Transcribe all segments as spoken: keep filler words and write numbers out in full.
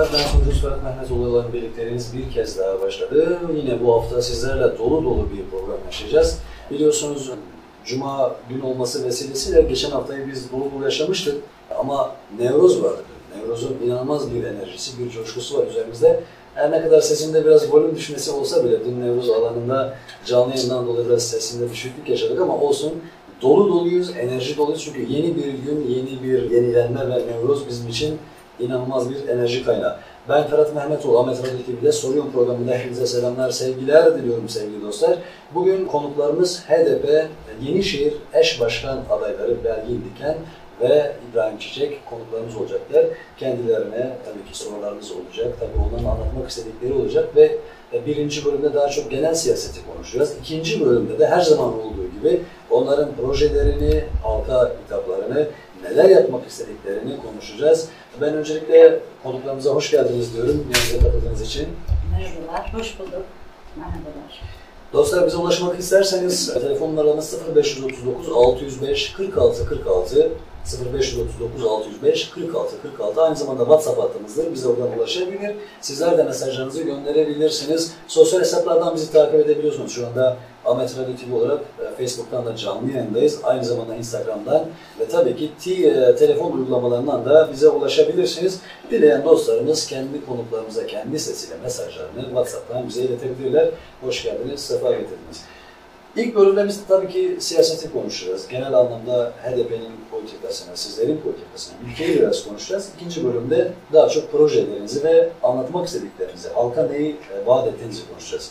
olarak ben sunucusu Ferhat Mehmetoğlu olarak birlikleriniz bir kez daha başladı. Yine bu hafta sizlerle dolu dolu bir program yaşayacağız. Biliyorsunuz Cuma gün olması vesilesiyle geçen haftayı biz bol bol yaşamıştık. Ama Newroz vardı. Newroz'un inanılmaz bir enerjisi, bir coşkusu var üzerimizde. Her ne kadar sesimde biraz volüm düşmesi olsa bile, dün Newroz alanında canlı yayından dolayı biraz sesimde düşüklük yaşadık ama olsun. Dolu doluyuz, enerji doluyuz çünkü yeni bir gün, yeni bir yenilenme ve Newroz bizim için inanılmaz bir enerji kaynağı. Ben Ferhat Mehmetoğlu, Amed Raditibi'de Soruyorum programında hepinize selamlar, sevgiler diliyorum sevgili dostlar. Bugün konuklarımız H D P, Yenişehir eş başkan adayları Belgin Diken ve İbrahim Çiçek konuklarımız olacaklar. Kendilerine tabii ki sorularımız olacak, tabii onların anlatmak istedikleri olacak ve birinci bölümde daha çok genel siyaseti konuşacağız. İkinci bölümde de her zaman olduğu gibi onların projelerini, halka hitaplarını, neler yapmak istediklerini konuşacağız. Ben öncelikle konuklarımıza hoş geldiniz diyorum, yanınıza katıldığınız için. Merhabalar, hoş bulduk. Merhabalar. Dostlar bize ulaşmak isterseniz telefon numaramız sıfır beş otuz dokuz altı yüz beş kırk altı kırk altı sıfır beş otuz dokuz altı yüz beş kırk altı kırk altı aynı zamanda WhatsApp hattımızdır. Bize oradan ulaşabilir. Sizler de mesajlarınızı gönderebilirsiniz. Sosyal hesaplardan bizi takip edebiliyorsunuz. Şu anda Amed Raditibi olarak Facebook'tan da canlı yayındayız. Aynı zamanda Instagram'dan ve tabii ki t- telefon uygulamalarından da bize ulaşabilirsiniz. Dileyen dostlarımız kendi konuklarımıza kendi sesiyle mesajlarını WhatsApp'tan bize iletebilirler. Hoş geldiniz, sefa getirdiniz. İlk bölümde biz tabii ki siyaseti konuşacağız. Genel anlamda H D P'nin politikasını, sizlerin politikasını, ülkeyi biraz konuşacağız. İkinci bölümde daha çok projelerinizi ve anlatmak istediklerinizi, halka neyi vaat ettiğinizi konuşacağız.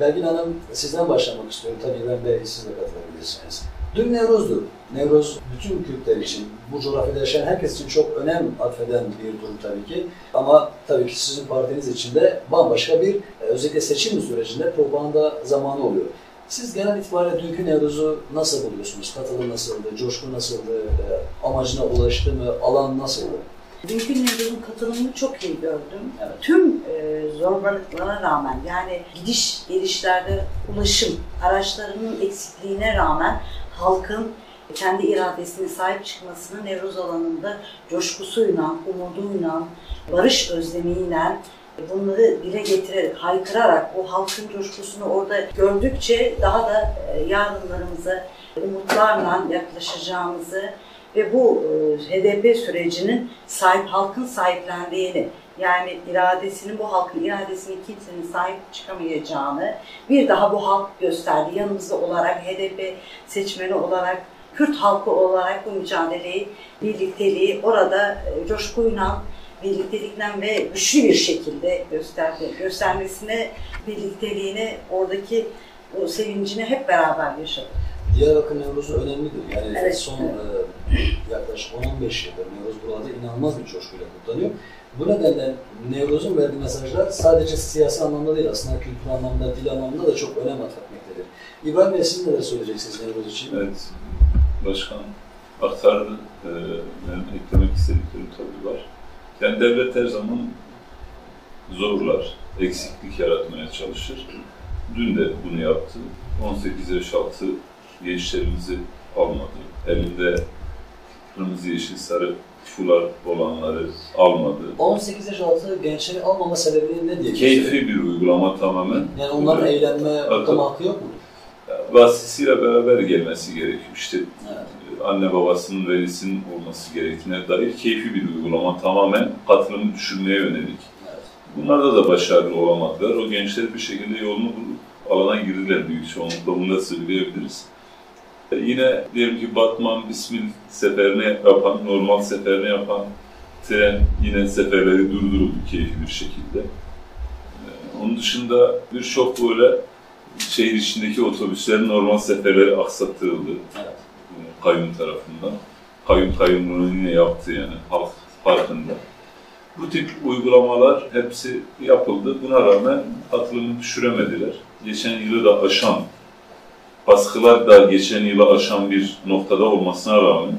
Belgin Hanım, sizden başlamak istiyorum. Tabii ben de siz de katılabilirsiniz. Dün Newroz'du. Newroz bütün Kürtler için, bu coğrafyada yaşayan herkes için çok önem atfeden bir durum tabii ki. Ama tabii ki sizin partiniz için de bambaşka bir, özellikle seçim sürecinde propaganda zamanı oluyor. Siz genel itibariyle dünkü Newroz'u nasıl buluyorsunuz? Katılım nasıldı, coşku nasıldı, amacına ulaştı mı, alan nasıldı? Dünkü Newroz'un katılımını çok iyi gördüm. Evet. Tüm e, zorbalıklara rağmen, yani gidiş gelişlerde ulaşım araçlarının eksikliğine rağmen halkın kendi iradesine sahip çıkmasını Newroz alanında coşkusuyla, umuduyla, barış özlemiyle bunları dile getirerek, haykırarak o halkın coşkusunu orada gördükçe daha da yarınlarımıza umutlarla yaklaşacağımızı ve bu H D P sürecinin sahip, halkın sahiplendiğini, yani iradesinin, bu halkın iradesini kimsenin sahip çıkamayacağını bir daha bu halk gösterdi. Yanımızda olarak, H D P seçmeni olarak, Kürt halkı olarak bu mücadeleyi, birlikteliği orada coşkuyla, birliktelikten ve güçlü bir şekilde gösterdi. Göstermesine, birlikteliğine, oradaki o sevincini hep beraber yaşadık. Diyarbakır Newroz'u önemlidir. Yani evet, son evet. E, yaklaşık on on beş yıldır Newroz burada inanılmaz bir coşkuyla kutlanıyor. Bu nedenle Newroz'un verdiği mesajlar sadece siyasi anlamda değil, aslında kültür anlamda, dil anlamda da çok önem atfetmektedir. İbrahim Bey, siz neler söyleyeceksiniz Newroz için? Evet, başkanım aktardı. E, yani eklemek istediklerim tabii var. Yani devlet her zaman zorlar, eksiklik yaratmaya çalışır. Dün de bunu yaptı. on sekiz yaş altı gençlerimizi almadı. Elinde kırmızı, yeşil, sarı fular olanları almadı. on sekiz yaş altı gençleri almama sebebi ne diye? Keyfi bir uygulama tamamen. Yani onların böyle eğlenme, kutlama hakkı yok mu? Vasisiyle beraber gelmesi gerekmişti. Evet. Anne babasının, velisinin olması gerektiğine dair keyfi bir uygulama, tamamen katılımı düşürmeye yönelik. Evet. Bunlarda da başarılı olamadılar. O gençler bir şekilde yolunu bulup alana girdiler büyük çoğunlukla. Bunu da söyleyebiliriz. E yine diyelim ki Batman, Bismil seferine yapan, normal seferine yapan tren yine seferleri durduruldu keyfi bir şekilde. E onun dışında birçok böyle şehir içindeki otobüslerin normal seferleri aksatıldı. Evet. Kayyum tarafından. Kayyum kayyumluğunu yine yaptı yani, halk farkında. Bu tip uygulamalar hepsi yapıldı. Buna rağmen katılımı düşüremediler. Geçen yılı da aşan, baskılar da geçen yılı aşan bir noktada olmasına rağmen,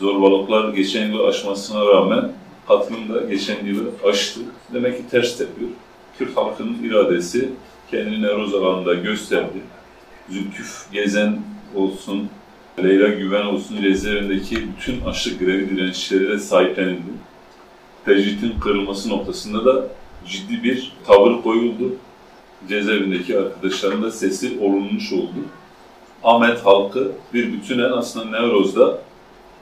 zorbalıklar geçen yılı aşmasına rağmen katılım da geçen yılı aştı. Demek ki ters tepiyor. Kürt halkının iradesi kendini Newroz alanında gösterdi. Zülküf gezen olsun, Leyla Güven olsun, cezaevindeki bütün açlık grevi direnişleriyle sahiplenildi. tecritin kırılması noktasında da ciddi bir tavır koyuldu. Cezaevindeki arkadaşların da sesi olunmuş oldu. Ahmet halkı bir bütüne aslında Newroz'da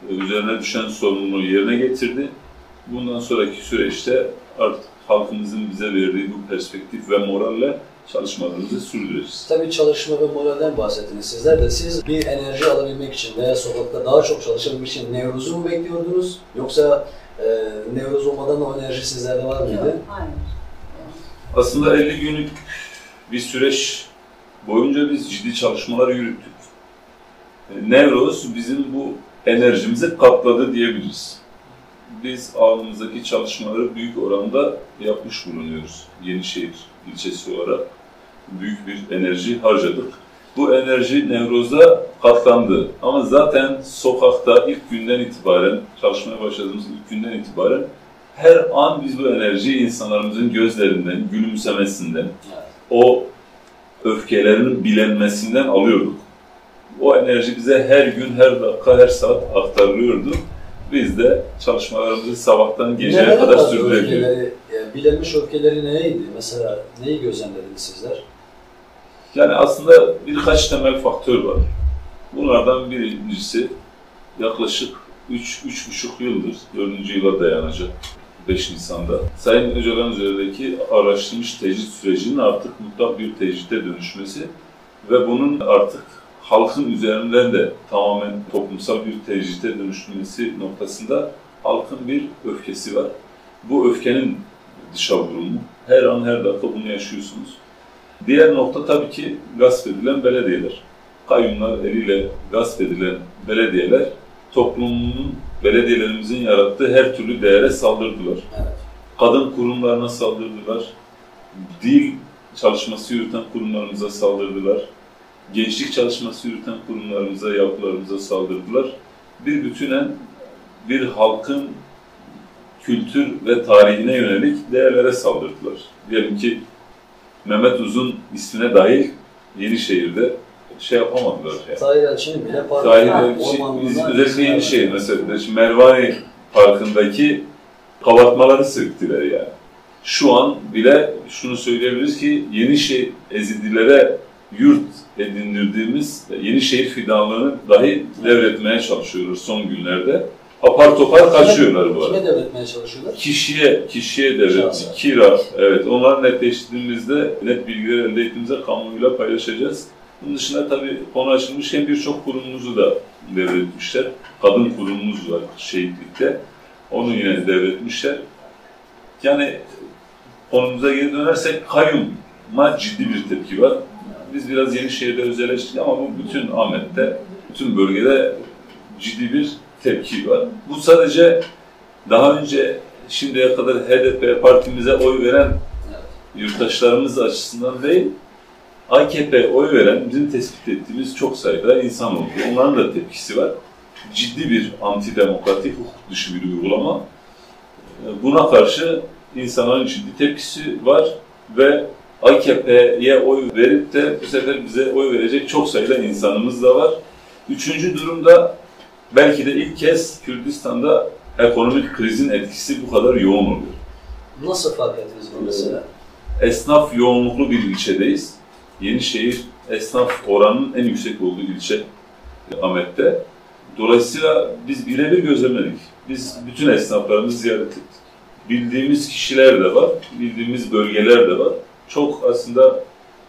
üzerine düşen sorumluluğu yerine getirdi. Bundan sonraki süreçte artık halkımızın bize verdiği bu perspektif ve moralle çalışmalarımızı sürdüreceğiz. Tabii çalışma ve moralden bahsettiniz sizler de. Siz bir enerji alabilmek için veya sokakta daha çok çalışabilmek için Newroz'u mu bekliyordunuz? Yoksa e, Newroz olmadan o enerji sizlerde var mıydı? Hayır. Aslında elli günlük bir süreç boyunca biz ciddi çalışmalar yürüttük. Newroz bizim bu enerjimizi katladı diyebiliriz. Biz ağımızdaki çalışmaları büyük oranda yapmış bulunuyoruz. Yenişehir ilçesi olarak büyük bir enerji harcadık. Bu enerji Newroz'da katlandı. Ama zaten sokakta ilk günden itibaren, çalışmaya başladığımız ilk günden itibaren her an biz bu enerjiyi insanlarımızın gözlerinden, gülümsemesinden, o öfkelerinin bilenmesinden alıyorduk. O enerji bize her gün, her dakika, her saat aktarılıyordu. Biz de çalışmalarımızı sabahtan geceye Nerede kadar sürdürüyoruz. Yani bilenmiş öfkeleri neydi? Mesela neyi gözlemlediniz sizler? Yani aslında birkaç temel faktör var. Bunlardan birincisi yaklaşık üç üç buçuk yıldır, dördüncü yıla dayanacak beş Nisan'da. Sayın Öcalan üzerindeki araştırmış tecrit sürecinin artık mutlak bir tecrite dönüşmesi ve bunun artık halkın üzerinden de tamamen toplumsal bir tecrite dönüşmesi noktasında halkın bir öfkesi var. Bu öfkenin dışa vurumu. Her an her dakika bunu yaşıyorsunuz. Diğer nokta tabii ki gasp edilen belediyeler. Kayyumlar eliyle gasp edilen belediyeler toplumun, belediyelerimizin yarattığı her türlü değere saldırdılar. Kadın kurumlarına saldırdılar. Dil çalışması yürüten kurumlarımıza saldırdılar. Gençlik çalışması yürüten kurumlarımıza, yapılarımıza saldırdılar. Bir bütünen bir halkın kültür ve tarihine yönelik değerlere saldırdılar. Diyelim ki Mehmet Uzun ismine dahil Yenişehir'de şey yapamadılar. Yani. Tahir Elçi'nin bile parkı. Tahir Elçi'nin özellikle Yenişehir mesela. Şimdi Mervani Parkı'ndaki kabartmaları söktüler yani. Şu an bile şunu söyleyebiliriz ki Yenişehir ezidilere yurt edindirdiğimiz Yenişehir fidanlığını dahi devretmeye çalışıyoruz son günlerde. Apar topar kaçıyorlar bu arada. Kime devretmeye çalışıyorlar? Kişiye, kişiye devretmeye. Kira, evet. Onları netleştirdiğimizde, net bilgiler elde ettiğimizde kamuoyuyla paylaşacağız. Bunun dışında tabii konu açılmışken birçok kurumumuzu da devretmişler. Kadın kurumumuz var şehitlikte. Onu yine devretmişler. Yani konumuza geri dönersek kayyuma ciddi bir tepki var. Biz biraz Yenişehir'de özelleştik ama bu bütün Ahmet'te, bütün bölgede ciddi bir tepki var. Bu sadece daha önce şimdiye kadar H D P partimize oy veren yurttaşlarımız açısından değil, A K P oy veren, bizim tespit ettiğimiz çok sayıda insan oldu. Onların da tepkisi var. Ciddi bir antidemokratik, hukuk dışı bir uygulama. Buna karşı insanların ciddi tepkisi var ve A K P'ye oy verip de bu sefer bize oy verecek çok sayıda insanımız da var. Üçüncü durumda belki de ilk kez Kürdistan'da ekonomik krizin etkisi bu kadar yoğun oluyor. Nasıl fark ettiniz bu mesela? Esnaf yoğunluklu bir ilçedeyiz. Yenişehir esnaf oranının en yüksek olduğu ilçe Ahmet'te. Dolayısıyla biz birebir gözlemledik. Biz bütün esnaflarımızı ziyaret ettik. Bildiğimiz kişiler de var, bildiğimiz bölgeler de var. Çok aslında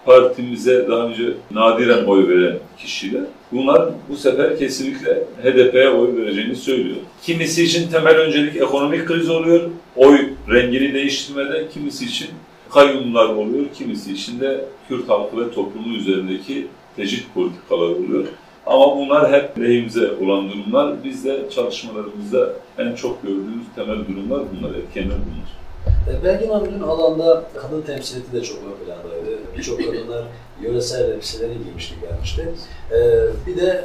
partimize daha önce nadiren oy veren kişiler. Bunlar bu sefer kesinlikle H D P'ye oy vereceğini söylüyor. Kimisi için temel öncelik ekonomik kriz oluyor, oy rengini değiştirmede, kimisi için kayyumlar oluyor, kimisi için de Kürt halkı ve toplumu üzerindeki tecrit politikaları oluyor. Ama bunlar hep lehimize olan durumlar. Biz de çalışmalarımızda en çok gördüğümüz temel durumlar bunlar, etkenler bunlar. Belgin Hanım'ın alanda kadın temsiliyeti de çok ön plandaydı. Birçok kadınlar yöresel elbiseleri giymişti, gelmişti. Bir de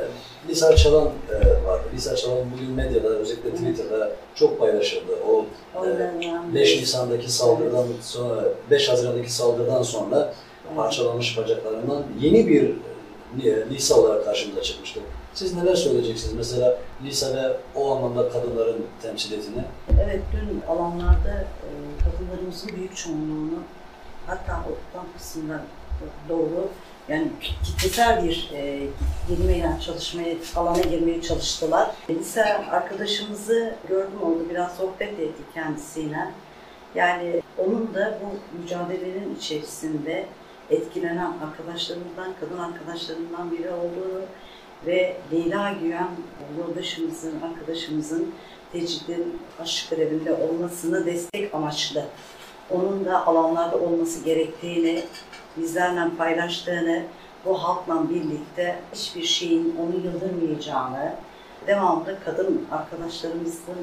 Lisa Çalan vardı. Lisa Çalan bugün medyada, özellikle Twitter'da çok paylaşıldı. O beş Nisan'daki saldırıdan sonra, beş Haziran'daki saldırıdan sonra parçalanmış bacaklarından yeni bir Lisa olarak karşımıza çıkmıştı. Siz neler söyleyeceksiniz? Mesela Lisa ve o anlamda kadınların temsiliyetini. Evet, dün alanlarda kadınlarımızın büyük çoğunluğunu, hatta o tam kısımdan doğru, yani kitlesel bir e, girmeye, çalışmaya, alana girmeye çalıştılar. Lisa arkadaşımızı gördüm, oldu, biraz sohbet ettik kendisiyle. Yani onun da bu mücadelenin içerisinde etkilenen arkadaşlarımızdan, kadın arkadaşlarımdan biri olduğu ve Leyla Güven yoldaşımızın, arkadaşımızın tecidin aşk grevinde olmasını destek amaçlı, onun da alanlarda olması gerektiğini, bizlerle paylaştığını, bu halkla birlikte hiçbir şeyin onu yıldırmayacağını, devamlı kadın arkadaşlarımızın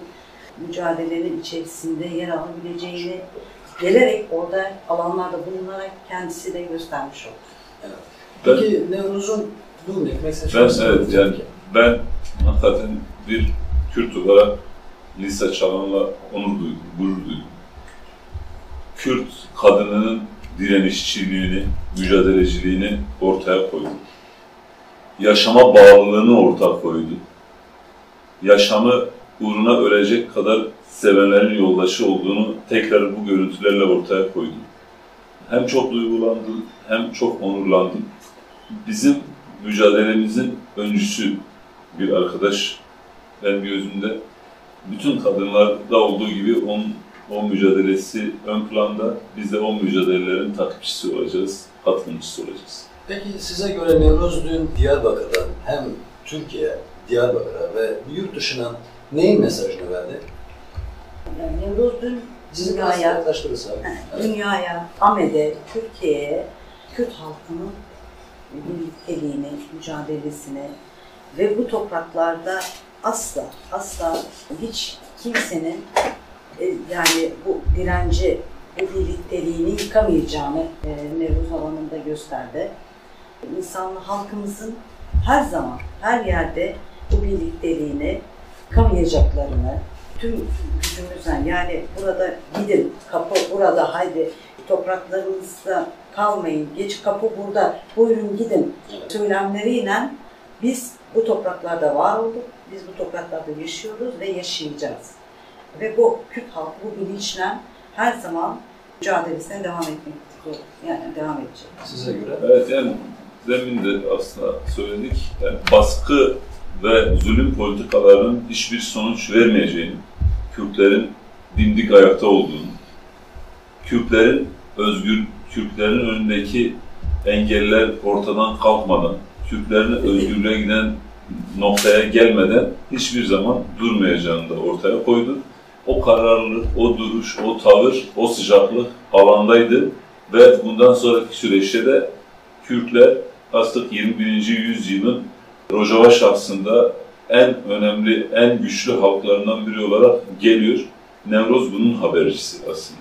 mücadelenin içerisinde yer alabileceğini gelerek orada alanlarda bulunarak kendisi de göstermiş oldu. Evet. Ben, Peki Nevruz'un bu ne? Mesela ben, evet, yani ben hakikaten bir Kürt olarak Lisa Çalan'la onur duydum, gurur duydum. Kürt kadınının direnişçiliğini, mücadeleciliğini ortaya koydu. Yaşama bağlılığını ortaya koydu. Yaşamı uğruna ölecek kadar sevenlerin yoldaşı olduğunu tekrar bu görüntülerle ortaya koydu. Hem çok duygulandım, hem çok onurlandım. Bizim mücadelemizin öncüsü bir arkadaş, benim gözümde bütün kadınlarda olduğu gibi onun o mücadelesi ön planda, biz de o mücadelelerin takipçisi olacağız, katılımcısı olacağız. Peki size göre Newroz dün Diyarbakır'dan hem Türkiye, Diyarbakır'a ve yurt dışına neyin mesajını verdi? Yani Newroz dün dünyaya, he, dünyaya, Amed'e, Türkiye'ye, Kürt halkının birlikteliğini, mücadelesini ve bu topraklarda asla, asla hiç kimsenin yani bu direnci, bu birlikteliğini yıkamayacağını e, Newroz alanında gösterdi. İnsanlı halkımızın her zaman, her yerde bu birlikteliğini yıkamayacaklarını, tüm gücümüzden, yani burada gidin, kapı burada, haydi topraklarınızda kalmayın, geç kapı burada, buyurun gidin söylemleriyle biz bu topraklarda var olduk, biz bu topraklarda yaşıyoruz ve yaşayacağız. Ve bu Kürt halkı bu bilinçle her zaman mücadelesine devam etmek zorunda, yani devam edecek. Size göre? Evet, yani demin de aslında söyledik, yani baskı ve zulüm politikalarının hiçbir sonuç vermeyeceğini, Kürtlerin dimdik ayakta olduğunu, Kürtlerin özgür, Kürtlerin önündeki engeller ortadan kalkmadan, Kürtlerin özgürlüğe giden noktaya gelmeden hiçbir zaman durmayacağını da ortaya koydu. O kararlılık, o duruş, o tavır, o sıcaklık alandaydı ve bundan sonraki süreçte de Kürtler artık yirmi birinci yüzyılın Rojava şahsında en önemli, en güçlü halklarından biri olarak geliyor. Newroz bunun habercisi aslında.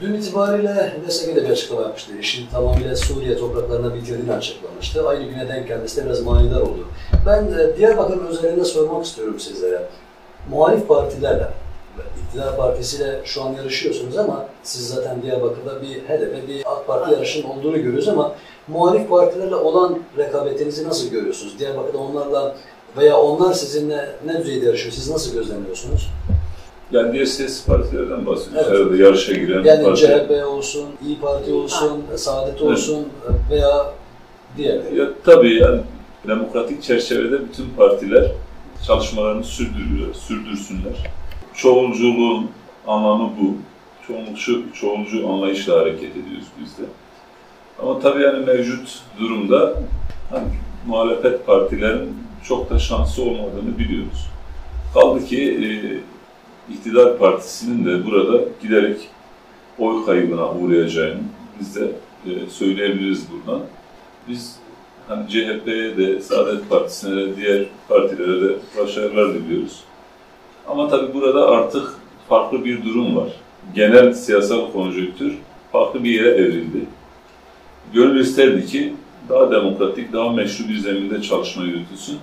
Dün itibariyle Nesne Gedeb açıklama yapmıştı. Şimdi tamamıyla Suriye topraklarına bildirildiğini açıklamıştı. Aynı güne denk gelmesi de biraz manidar oldu. Ben Diyarbakır'ın özelinde sormak istiyorum sizlere. Muhalif partilerle, İktidar Partisi'yle şu an yarışıyorsunuz ama siz zaten Diyarbakır'da bir H D P, bir AK Parti yarışının olduğunu görüyoruz ama muhalif partilerle olan rekabetinizi nasıl görüyorsunuz? Diyarbakır'da onlarla veya onlar sizinle ne düzeyde yarışıyor? Siz nasıl gözlemliyorsunuz? Yani diğer siyasi partilerden bahsediyoruz. Evet. Yarışa giren yani parti. Yani C H P olsun, İYİ Parti olsun, Saadet olsun, evet, veya diğerleri. Ya, tabii yani demokratik çerçevede bütün partiler çalışmalarını sürdürüyor, sürdürsünler. Çoğulculuğun anlamı bu. Çoğulcu, çoğulcu anlayışla hareket ediyoruz biz de. Ama tabii yani mevcut durumda hani muhalefet partilerin çok da şansı olmadığını biliyoruz. Kaldı ki e, iktidar partisinin de burada giderek oy kaybına uğrayacağını biz de e, söyleyebiliriz buradan. Biz hani C H P'ye de, Saadet Partisi'ne de, diğer partilere de başarılar diliyoruz. Ama tabii burada artık farklı bir durum var. Genel siyasal konjonktür farklı bir yere evrildi. Gönül isterdi ki daha demokratik, daha meşru bir zeminde çalışma yürütülsün.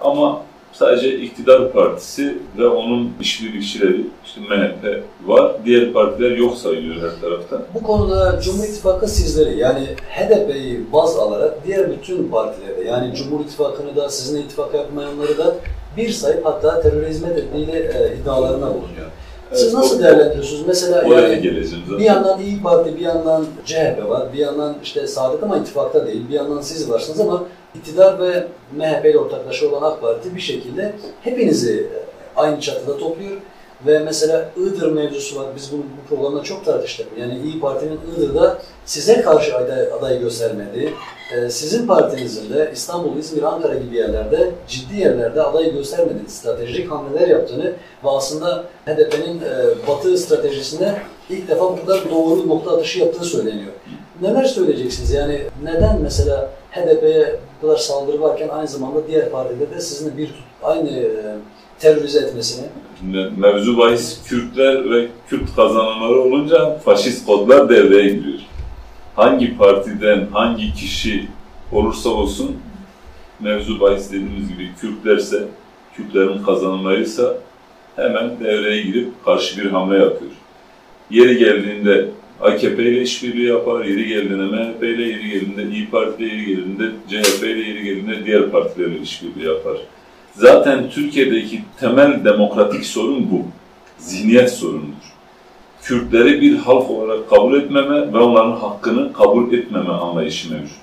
Ama Sadece iktidar partisi ve onun işbirlikçileri, işte M H P var, diğer partiler yok sayılıyor her tarafta. Bu konuda Cumhur İttifakı sizleri, yani H D P'yi baz alarak diğer bütün partileri, yani Cumhur İttifakı'nı da, sizinle ittifak yapmayanları da bir sayıp hatta terörizme dediğiyle e, iddialarına bulunuyor. Siz evet, nasıl o, değerlendiriyorsunuz? Mesela yani bir yandan İYİ Parti, bir yandan C H P var, bir yandan işte Saadet ama ittifakta değil, bir yandan siz varsınız ama iktidar ve M H P ile ortaklaşa olan AK Parti bir şekilde hepinizi aynı çatıda topluyor. Ve mesela Iğdır mevzusu var, biz bunu bu programda çok tartıştık. Yani İYİ Parti'nin Iğdır'da size karşı aday, aday göstermediği, sizin partinizin de İstanbul, İzmir, Ankara gibi yerlerde, ciddi yerlerde aday göstermediği, stratejik hamleler yaptığını ve aslında H D P'nin Batı stratejisinde ilk defa bu kadar doğru nokta atışı yaptığı söyleniyor. Neler söyleyeceksiniz? Yani neden mesela H D P'ye bu kadar saldırı varken aynı zamanda diğer partilerde de sizinle bir aynı terörize etmesini? Mevzu bahis Kürtler ve Kürt kazanımları olunca faşist kodlar devreye giriyor. Hangi partiden hangi kişi olursa olsun mevzu bahis dediğimiz gibi Kürtlerse, Kürtlerin kazanımlarıysa hemen devreye girip karşı bir hamle yapıyor. Yeri geldiğinde A K P ile işbirliği yapar, yeri geldiğinde M H P ile, yeri geldiğinde İYİ Parti ile, yeri geldiğinde C H P ile, yeri geldiğinde diğer partilerle işbirliği yapar. Zaten Türkiye'deki temel demokratik sorun bu. Zihniyet sorunudur. Kürtleri bir halk olarak kabul etmeme ve onların hakkını kabul etmeme anlayışı mevcut.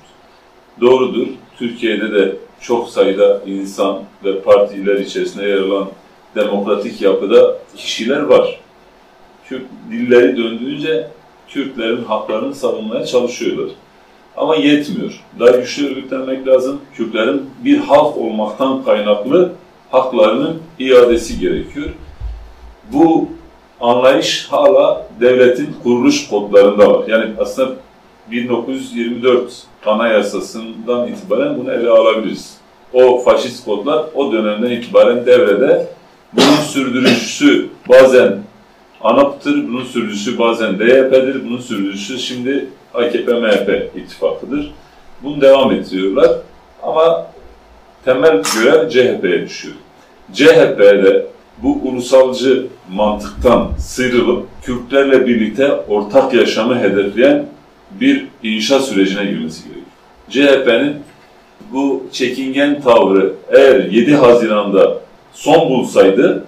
Doğrudur, Türkiye'de de çok sayıda insan ve partiler içerisinde yer alan demokratik yapıda kişiler var. Kürt dilleri döndüğünce Kürtlerin haklarını savunmaya çalışıyorlar. Ama yetmiyor. Daha güçlü örgütlenmek lazım. Kürtlerin bir halk olmaktan kaynaklı haklarının iadesi gerekiyor. Bu anlayış hala devletin kuruluş kodlarında var. Yani aslında bin dokuz yüz yirmi dört Anayasası'ndan itibaren bunu ele alabiliriz. O faşist kodlar o dönemden itibaren devrede. Bunun sürdürücüsü bazen ANAP'tır, bunun sürücüsü bazen D Y P'dir, bunun sürücüsü şimdi A K P-M H P ittifakıdır. Bunu devam ettiriyorlar ama temel görev C H P'ye düşüyor. C H P'de bu ulusalcı mantıktan sıyrılıp Kürtlerle birlikte ortak yaşamı hedefleyen bir inşa sürecine girmesi gerekiyor. C H P'nin bu çekingen tavrı eğer yedi Haziran'da son bulsaydı,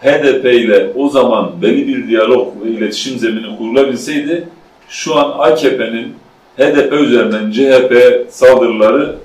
H D P ile o zaman belli bir diyalog ve iletişim zemini kurulabilseydi, şu an A K P'nin H D P üzerinden C H P saldırıları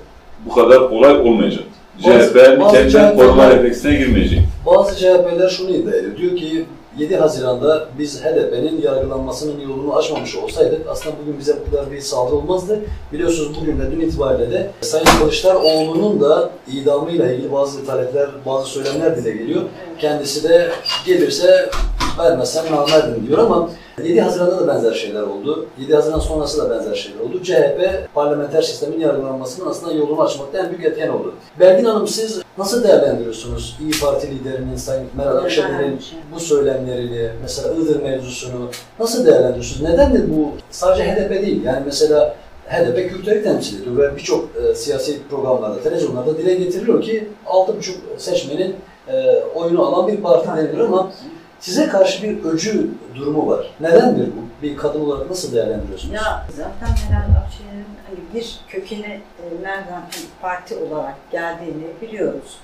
bu kadar kolay olmayacak. C H P'nin kendini koruma refleksine girmeyecek. Bazı C H P'ler şunu iddia ediyor, diyor ki yedi Haziran'da biz H D P'nin yargılanmasının yolunu açmamış olsaydık aslında bugün bize bu kadar bir saldırı olmazdı. Biliyorsunuz bugün ve dün itibariyle de Sayın Kılıçdaroğlu'nun da idamıyla ilgili bazı talepler, bazı söylemler dile geliyor. Kendisi de gelirse vermezsem namerdim diyor ama yedi Haziran'da da benzer şeyler oldu. yedi Haziran sonrası da benzer şeyler oldu. C H P parlamenter sistemin yargılanmasının aslında yolunu açmakta en büyük etken oldu. Belgin Hanım, siz nasıl değerlendiriyorsunuz İYİ Parti liderinin Sayın Meral Akşener'in bu söylemlerini, mesela Iğdır mevzusunu nasıl değerlendiriyorsunuz? Neden de bu sadece H D P değil? Yani mesela H D P Kürtleri temsil ediyor ve birçok e, siyasi programlarda, televizyonlarda dile getiriliyor ki altı buçuk seçmenin e, oyunu alan bir parti deniliyor ama size karşı bir öcü durumu var. Nedendir bu? Bir kadın olarak nasıl değerlendiriyorsunuz? Ya zaten Meral Akşener'in hani bir kökeni nereden parti olarak geldiğini biliyoruz.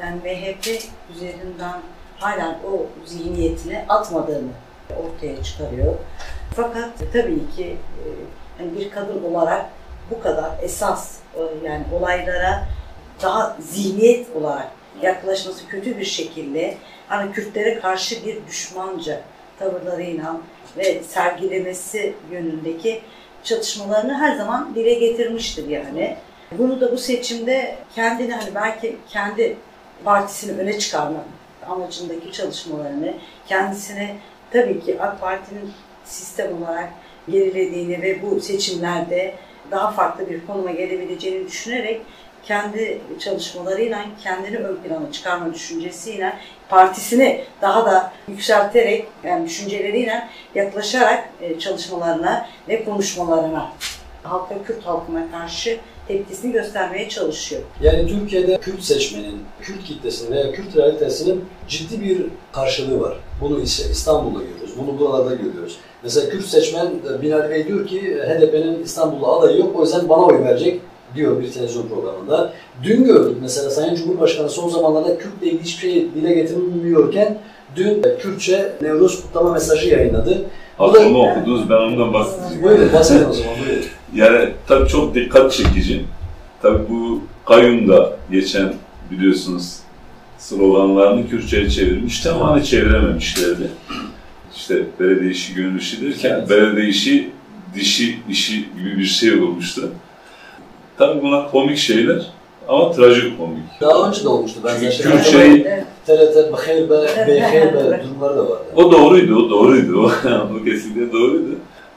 Yani M H P üzerinden halen o zihniyetini atmadığını ortaya çıkarıyor. Fakat tabii ki yani bir kadın olarak bu kadar esas yani olaylara daha zihniyet olarak yaklaşması kötü bir şekilde hani Kürtlere karşı bir düşmanca tavırlarıyla ve sergilemesi yönündeki çatışmalarını her zaman dile getirmiştir yani. Bunu da bu seçimde kendini hani belki kendi partisini öne çıkarma amacındaki çalışmalarını kendisine tabii ki AK Parti'nin sistem olarak gerilediğini ve bu seçimlerde daha farklı bir konuma gelebileceğini düşünerek kendi çalışmalarıyla kendini ön plana çıkarma düşüncesiyle partisini daha da yükselterek yani düşünceleriyle yaklaşarak çalışmalarına ve konuşmalarına halka Kürt halkına karşı tepkisini göstermeye çalışıyor. Yani Türkiye'de Kürt seçmenin, Kürt kitlesinin veya Kürt realitesinin ciddi bir karşılığı var. Bunu ise İstanbul'da görüyoruz, bunu buralarda görüyoruz. Mesela Kürt seçmen Binali Bey diyor ki H D P'nin İstanbul'da adayı yok, o yüzden bana oy verecek diyor bir televizyon programında. Dün gördük mesela Sayın Cumhurbaşkanı son zamanlarda Kürt'le ilgili hiçbir şey dile getirilmiyorken dün Kürtçe Newroz kutlama mesajı yayınladı. Abi onu da... okudunuz, ben ondan bahsedeyim. Buyurun, bahsedin o zaman, buyurun. Yani tabii çok dikkat çekici. Tabii bu kayyumda geçen biliyorsunuz sloganlarını Kürtçe'ye çevirmişti ama hani çevirememişlerdi. İşte belediye işi gönül işi derken evet. belediye işi dişi işi gibi bir şey olmuştu. Tabii bunlar komik şeyler ama trajikomik. Daha önce de olmuştu. Ben Çünkü Kürtçe'yi... T R T, Bakir Bey, Bekir Bey durumları da var. O doğruydu, o doğruydu. O kesinlikle doğruydu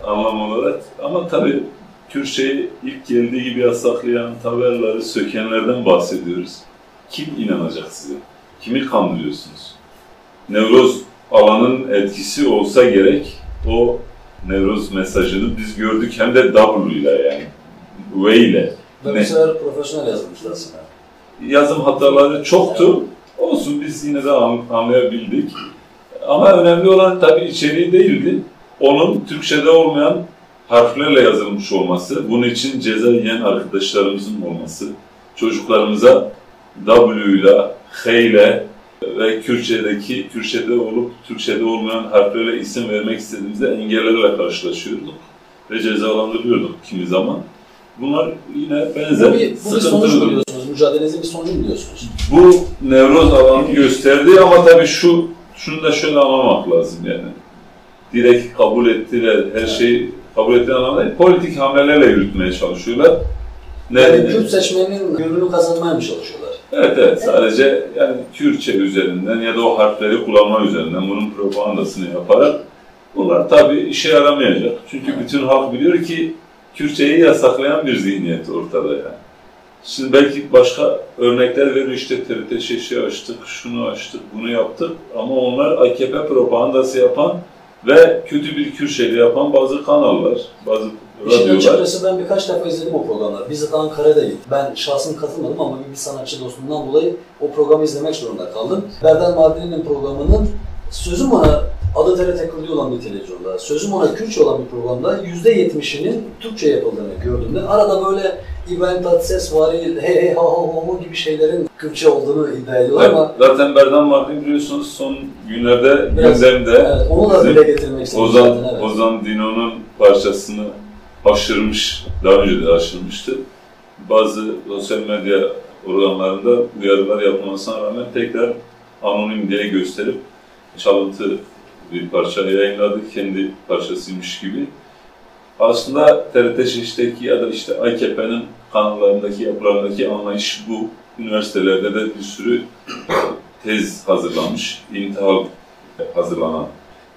anlam olarak. Ama tabii Kürtçe'yi ilk geldiği gibi yasaklayan, tabelaları sökenlerden bahsediyoruz. Kim inanacak size? Kimi kandırıyorsunuz? Newroz alanın etkisi olsa gerek, o Newroz mesajını biz gördük hem de W ile yani. V ile. Bu sefer profesyonel yazmışlar aslında. Yazım hataları çoktu. Olsun, biz yine de anlayabildik. Ama önemli olan tabii içeriği değildi. Onun Türkçe'de olmayan harflerle yazılmış olması, bunun için ceza yiyen arkadaşlarımızın olması, çocuklarımıza W ile, H ile ve Kürtçe'deki, Kürtçe'de olup Türkçe'de olmayan harflerle isim vermek istediğimizde engellerle karşılaşıyorduk ve cezalandırıyorduk kimi zaman. Bunlar yine benzer. Bu bir, bu bir sonuç mu diyorsunuz? Mücadelenizin bir sonucu mu diyorsunuz? Bu Newroz alanı gösterdi ama tabii şu, şunu da şöyle anlamak lazım yani. Direkt kabul ettiler, her evet. şeyi kabul ettiler anlamda değil. Politik hamlelerle yürütmeye çalışıyorlar. Nerede? Yani Kürt seçmenin gönlünü kazanmaya mı çalışıyorlar? Evet, evet evet. Sadece yani Kürtçe üzerinden ya da o harfleri kullanma üzerinden bunun propagandasını yaparak bunlar tabii işe yaramayacak. Çünkü evet. bütün halk biliyor ki Kürtçeyi yasaklayan bir zihniyet ortada yani. Şimdi belki başka örnekler verir, işte T R T şişi açtık, şunu açtık, bunu yaptık ama onlar A K P propagandası yapan ve kötü bir Kürtçeli yapan bazı kanallar, bazı radyolar. İşin açıkçası ben birkaç defa izledim o programları. Biz de Ankara'daydık. Ben şahsım katılmadım ama bir sanatçı dostumdan dolayı o programı izlemek zorunda kaldım. Berdan Madin'in programının sözüm ona adı T R T Kürtçe olan bir televizyonda, sözüm ona Kürtçe olan bir programda yüzde yetmişinin Türkçe yapıldığını gördüğümde arada böyle İbrahim Tatlıses vari hey hey ha ha ha gibi şeylerin Kürtçe olduğunu iddia ediyorlar evet, ama... Zaten Berdan Mardin biliyorsunuz son günlerde biraz, gündemde... Evet, onu da bile getirmek istedim. Ozan, zaten, evet. Ozan Dino'nun parçasını aşırmış, daha önce de aşırmıştı. Bazı sosyal medya organlarında uyarılar yapılmasına rağmen tekrar anonim diye gösterip çalıntı bir parça yayınladı, kendi parçasıymış gibi. Aslında T R T Şiş'teki ya da işte A K P'nin kanallarındaki, yapılarındaki anlayış bu. Üniversitelerde de bir sürü tez hazırlanmış, intihal hazırlanan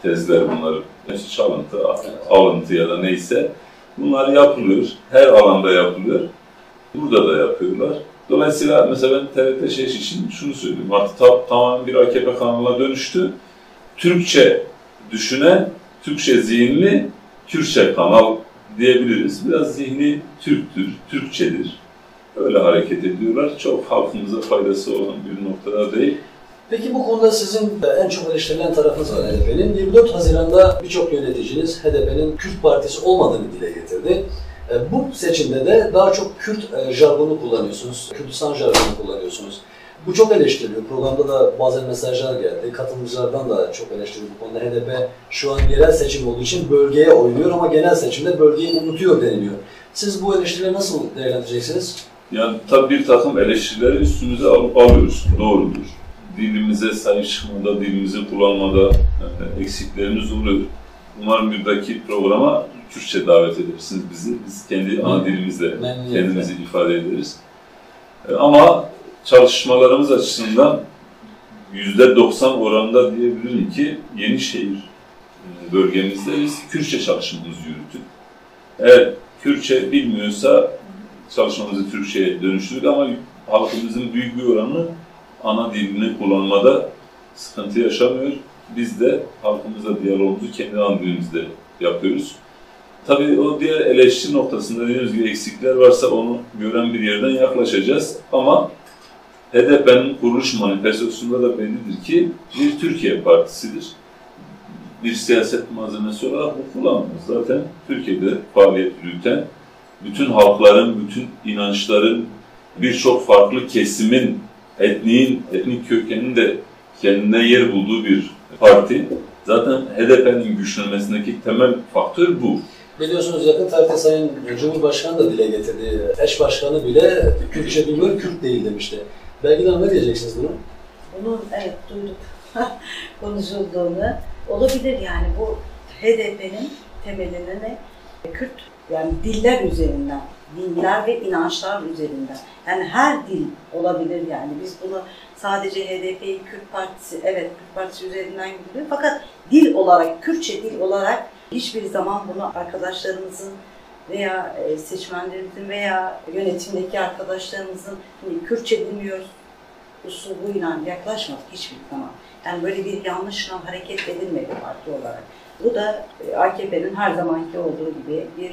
tezler bunlar. Hepsi çalıntı, alıntı ya da neyse. Bunlar yapılıyor, her alanda yapılıyor. Burada da yapıyorlar. Dolayısıyla mesela ben T R T Şiş için şunu söyleyeyim, artık tam, tamamen bir A K P kanalına dönüştü. Türkçe düşünen, Türkçe zihinli, Kürtçe kanal diyebiliriz. Biraz zihni Türktür, Türkçedir. Öyle hareket ediyorlar. Çok halkımıza faydası olan bir noktada değil. Peki bu konuda sizin en çok eleştirilen tarafınız var H D P'nin. yirmi dört Haziran'da birçok yöneticiniz H D P'nin Kürt partisi olmadığını dile getirdi. Bu seçimde de daha çok Kürt jargonu kullanıyorsunuz, Kürdistan jargonu kullanıyorsunuz. Bu çok eleştiriliyor. Programda da bazen mesajlar geldi. Katılımcılardan da çok eleştiriliyor bu konuda. H D P şu an yerel seçim olduğu için bölgeye oynuyor ama genel seçimde bölgeyi unutuyor deniliyor. Siz bu eleştirileri nasıl değerlendireceksiniz? Yani tabii bir takım eleştirileri üstümüze alıp alıyoruz. Doğrudur. Dilimize sahip çıkmada, dilimizi kullanmada yani eksiklerimiz oluyor. Umarım bir dahaki programa Kürtçe davet edersiniz bizi. Biz kendi ana dilimizle kendimizi ifade ederiz. Ama çalışmalarımız açısından yüzde doksan oranında diyebilirim ki Yenişehir bölgemizde biz Kürtçe çalışmamızı yürüttük. Eğer Kürtçe bilmiyorsa çalışmamızı Türkçe'ye dönüştürdük ama halkımızın büyük bir oranı ana dilini kullanmada sıkıntı yaşamıyor. Biz de halkımızla diyalogumuzu kendi ana dilimizde yapıyoruz. Tabii o diğer eleştiri noktasında dediğimiz gibi eksikler varsa onu gören bir yerden yaklaşacağız. Ama H D P'nin kuruluş manifestosunda da bellidir ki bir Türkiye partisidir. Bir siyaset malzemesi olarak bu kullanılmaz. Zaten Türkiye'de faaliyet yürüten bütün halkların, bütün inançların, birçok farklı kesimin, etniğin, etnik kökenin de kendine yer bulduğu bir parti. Zaten H D P'nin güçlenmesindeki temel faktör bu. Biliyorsunuz yakın tarihte Sayın Cumhurbaşkanı da dile getirdi. Eş başkanı bile Kürtçe bilmiyor, Kürt değil demişti. Belgin Hanım, ne diyeceksiniz buna? Bunu evet duyduk konuşulduğunu. Olabilir yani bu H D P'nin temelini ne? Kürt yani diller üzerinden, dinler ve inançlar üzerinden. Yani her dil olabilir yani. Biz bunu sadece H D P'yi Kürt Partisi, evet Kürt Partisi üzerinden gidiyor. Fakat dil olarak, Kürtçe dil olarak hiçbir zaman bunu arkadaşlarımızın veya seçmenlerimizin veya yönetimdeki arkadaşlarımızın hani Kürtçe bilmiyoruz usuluyla yaklaşmadık hiçbir zaman. Yani böyle bir yanlışla hareket edilmedi parti olarak. Bu da A K P'nin her zamanki olduğu gibi bir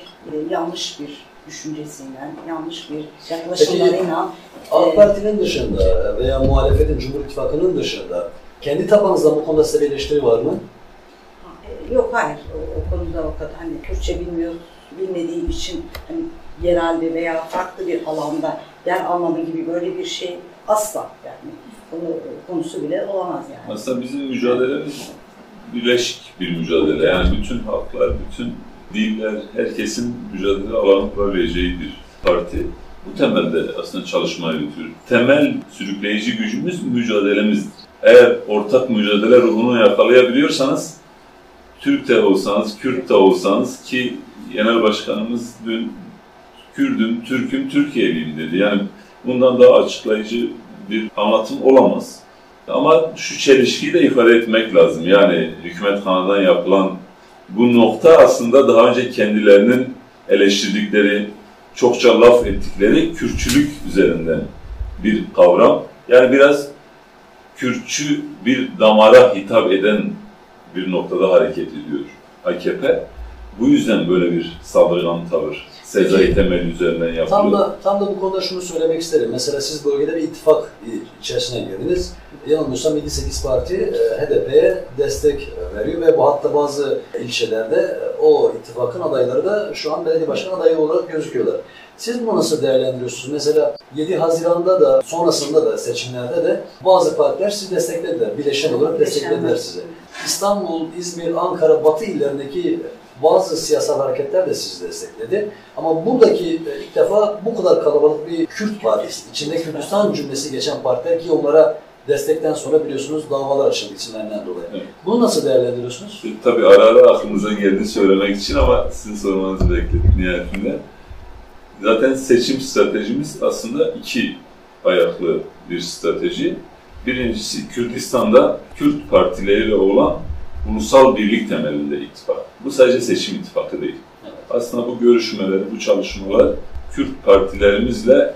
yanlış bir düşüncesinden, yanlış bir yaklaşımlarıyla... A K Parti'nin dışında veya muhalefetin, Cumhur İttifakı'nın dışında kendi tabanınızda bu konuda size eleştiri var mı? Yok, hayır. O, o konuda o kadar hani Kürtçe bilmiyor, bilmediği için hani yerelde veya farklı bir alanda yer almadığı gibi böyle bir şey asla yani. Bunu, konusu bile olamaz yani. Aslında bizim mücadelemiz birleşik bir mücadele. Yani bütün halklar, bütün diller, herkesin mücadele alanı bulabileceği bir parti. Bu temelde aslında çalışmayı yürütür. Temel sürükleyici gücümüz mücadelemizdir. Eğer ortak mücadele ruhunu yakalayabiliyorsanız, Türk de olsanız, Kürt de olsanız ki Genel Başkanımız dün Kürdüm, Türk'üm, Türkiye'liyim dedi. Yani bundan daha açıklayıcı bir anlatım olamaz. Ama şu çelişkiyi de ifade etmek lazım. Yani hükümet kanadan yapılan bu nokta aslında daha önce kendilerinin eleştirdikleri, çokça laf ettikleri Kürtçülük üzerinden bir kavram. Yani biraz Kürtçü bir damara hitap eden bir noktada hareket ediyor A K P. Bu yüzden böyle bir saldırgan tavır Sezai Temel üzerinden yapılıyor. Tam da, tam da bu konuda şunu söylemek isterim. Mesela siz bölgede bir ittifak içerisine girdiniz. Yanılmıyorsam yedi sekiz parti H D P'ye destek veriyor ve bu hatta bazı ilçelerde o ittifakın adayları da şu an belediye başkan adayı olarak gözüküyorlar. Siz bunu nasıl değerlendiriyorsunuz? Mesela yedi Haziran'da da sonrasında da seçimlerde de bazı partiler sizi desteklediler. Bileşen olarak desteklediler sizi. İstanbul, İzmir, Ankara, Batı illerindeki bazı siyasal hareketler de sizi destekledi. Ama buradaki ilk defa bu kadar kalabalık bir Kürt partisi, içinde Kürdistan cümlesi geçen partiler ki onlara destekten sonra biliyorsunuz davalar açıldı isimlerinden dolayı. Evet. Bunu nasıl değerlendiriyorsunuz? Tabii ara ara aklımıza geldiğini söylemek için ama sizin sormanızı bekledik nihayetinde. Zaten seçim stratejimiz aslında iki ayaklı bir strateji. Birincisi Kürdistan'da Kürt partileriyle olan ulusal birlik temelinde ittifak. Bu sadece seçim ittifakı değil. Evet. Aslında bu görüşmeler, bu çalışmalar Kürt partilerimizle